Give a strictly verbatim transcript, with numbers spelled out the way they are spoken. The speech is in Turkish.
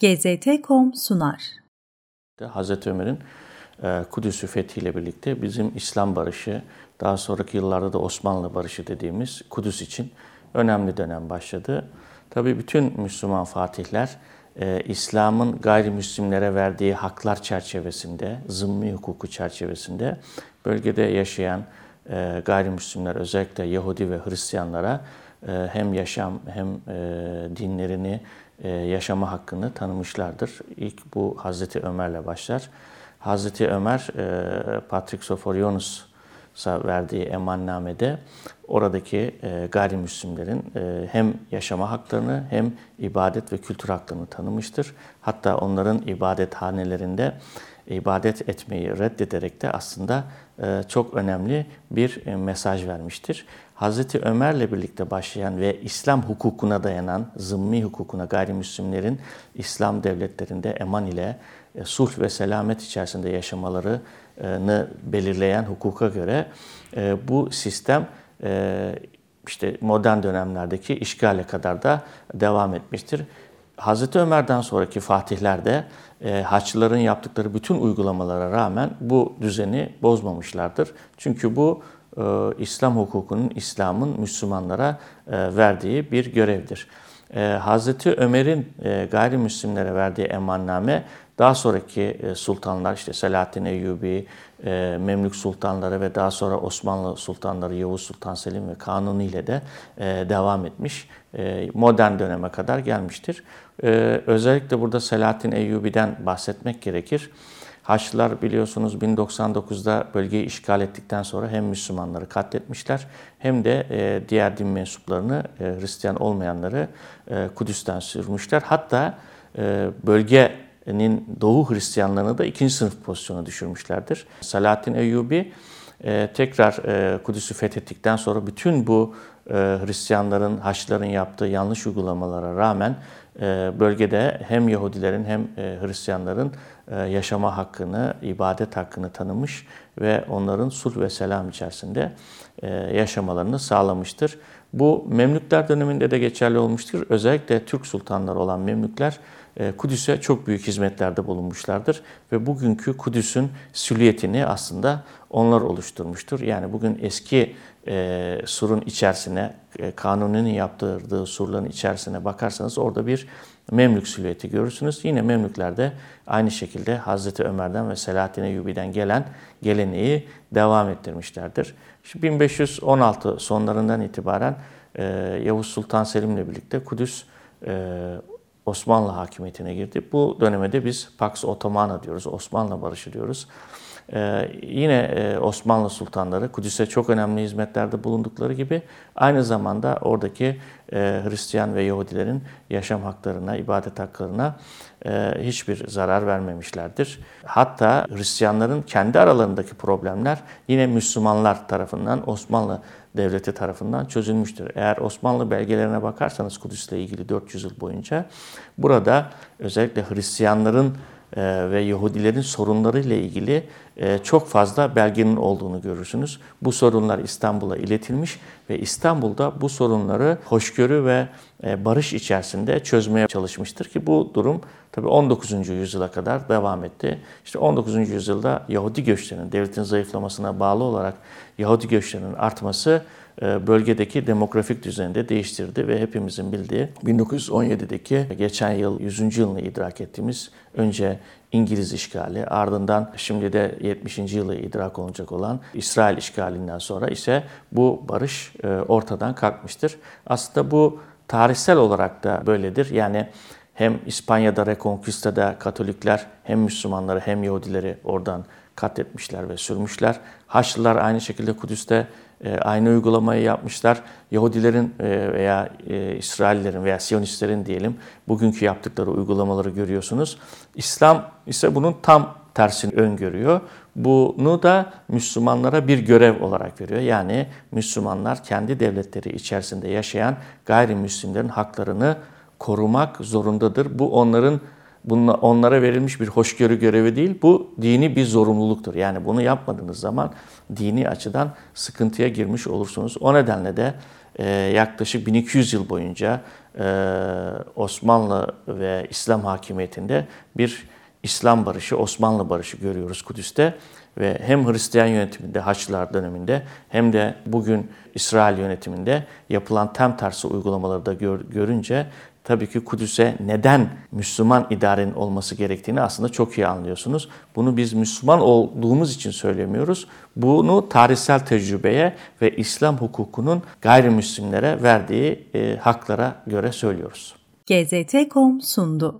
G Z T nokta com sunar. Hazreti Ömer'in Kudüs'ü fethiyle birlikte bizim İslam barışı, daha sonraki yıllarda da Osmanlı barışı dediğimiz Kudüs için önemli dönem başladı. Tabii bütün Müslüman fatihler İslam'ın gayrimüslimlere verdiği haklar çerçevesinde, zımmi hukuku çerçevesinde bölgede yaşayan gayrimüslimler, özellikle Yahudi ve Hristiyanlara hem yaşam hem dinlerini, yaşama hakkını tanımışlardır. İlk bu Hazreti Ömer'le başlar. Hazreti Ömer, Patrik Soforyonus'a verdiği emannamede oradaki gayrimüslimlerin hem yaşama haklarını hem ibadet ve kültür haklarını tanımıştır. Hatta onların ibadethanelerinde ibadet etmeyi reddederek de aslında çok önemli bir mesaj vermiştir. Hazreti Ömer'le birlikte başlayan ve İslam hukukuna dayanan, zımmi hukukuna, gayrimüslimlerin İslam devletlerinde eman ile sulh ve selamet içerisinde yaşamalarını belirleyen hukuka göre bu sistem işte modern dönemlerdeki işgale kadar da devam etmiştir. Hazreti Ömer'den sonraki fatihler de e, Haçlıların yaptıkları bütün uygulamalara rağmen bu düzeni bozmamışlardır. Çünkü bu e, İslam hukukunun, İslam'ın Müslümanlara e, verdiği bir görevdir. E, Hazreti Ömer'in e, gayrimüslimlere verdiği emanname daha sonraki e, sultanlar, işte Selahaddin Eyyubi, e, Memlük sultanları ve daha sonra Osmanlı sultanları Yavuz Sultan Selim ve Kanuni ile de e, devam etmiş. E, modern döneme kadar gelmiştir. Ee, özellikle burada Selahaddin Eyyubi'den bahsetmek gerekir. Haçlılar biliyorsunuz bin doksan dokuzda bölgeyi işgal ettikten sonra hem Müslümanları katletmişler hem de e, diğer din mensuplarını, e, Hristiyan olmayanları e, Kudüs'ten sürmüşler. Hatta e, bölgenin Doğu Hristiyanlarını da ikinci sınıf pozisyona düşürmüşlerdir. Selahaddin Eyyubi e, tekrar e, Kudüs'ü fethettikten sonra bütün bu e, Hristiyanların, Haçlıların yaptığı yanlış uygulamalara rağmen bölgede hem Yahudilerin hem Hristiyanların yaşama hakkını, ibadet hakkını tanımış ve onların sulh ve selam içerisinde yaşamalarını sağlamıştır. Bu Memlükler döneminde de geçerli olmuştur. Özellikle Türk sultanları olan Memlükler Kudüs'e çok büyük hizmetlerde bulunmuşlardır ve bugünkü Kudüs'ün silüetini aslında onlar oluşturmuştur. Yani bugün eski e, surun içerisine, e, Kanuni'nin yaptırdığı surların içerisine bakarsanız orada bir Memlük silüeti görürsünüz. Yine Memlüklerde aynı şekilde Hazreti Ömer'den ve Selahaddin Eyyubi'den gelen geleneği devam ettirmişlerdir. Şimdi bin beş yüz on altı sonlarından itibaren e, Yavuz Sultan Selim'le birlikte Kudüs e, Osmanlı hakimiyetine girdi. Bu dönemde biz Pax Otomana diyoruz, Osmanlı barışı diyoruz. Ee, yine Osmanlı sultanları Kudüs'e çok önemli hizmetlerde bulundukları gibi aynı zamanda oradaki e, Hristiyan ve Yahudilerin yaşam haklarına, ibadet haklarına e, hiçbir zarar vermemişlerdir. Hatta Hristiyanların kendi aralarındaki problemler yine Müslümanlar tarafından, Osmanlı Devleti tarafından çözülmüştür. Eğer Osmanlı belgelerine bakarsanız Kudüs'le ilgili dört yüz yıl boyunca burada özellikle Hristiyanların ve Yahudilerin sorunlarıyla ilgili çok fazla belgenin olduğunu görürsünüz. Bu sorunlar İstanbul'a iletilmiş ve İstanbul'da bu sorunları hoşgörü ve barış içerisinde çözmeye çalışmıştır ki bu durum tabii on dokuzuncu yüzyıla kadar devam etti. İşte on dokuzuncu yüzyılda Yahudi göçlerinin, devletin zayıflamasına bağlı olarak Yahudi göçlerinin artması bölgedeki demografik düzeni de değiştirdi ve hepimizin bildiği bin dokuz yüz on yedideki geçen yıl yüzüncü yılını idrak ettiğimiz önce İngiliz işgali, ardından şimdi de yetmişinci yılı idrak olacak olan İsrail işgalinden sonra ise bu barış ortadan kalkmıştır. Aslında bu tarihsel olarak da böyledir. Yani hem İspanya'da Reconquista'da Katolikler hem Müslümanları hem Yahudileri oradan katletmişler ve sürmüşler. Haçlılar aynı şekilde Kudüs'te aynı uygulamayı yapmışlar. Yahudilerin veya İsraillerin veya Siyonistlerin diyelim bugünkü yaptıkları uygulamaları görüyorsunuz. İslam ise bunun tam tersini öngörüyor. Bunu da Müslümanlara bir görev olarak veriyor. Yani Müslümanlar kendi devletleri içerisinde yaşayan gayrimüslimlerin haklarını korumak zorundadır. Bu onların Bunla, onlara verilmiş bir hoşgörü görevi değil, bu dini bir zorunluluktur. Yani bunu yapmadığınız zaman dini açıdan sıkıntıya girmiş olursunuz. O nedenle de yaklaşık bin iki yüz yıl boyunca Osmanlı ve İslam hakimiyetinde bir İslam barışı, Osmanlı barışı görüyoruz Kudüs'te. Ve hem Hristiyan yönetiminde, Haçlılar döneminde hem de bugün İsrail yönetiminde yapılan tam tersi uygulamaları da gör, görünce tabii ki Kudüs'e neden Müslüman idarenin olması gerektiğini aslında çok iyi anlıyorsunuz. Bunu biz Müslüman olduğumuz için söylemiyoruz. Bunu tarihsel tecrübeye ve İslam hukukunun gayrimüslimlere verdiği e, haklara göre söylüyoruz. G Z T nokta com sundu.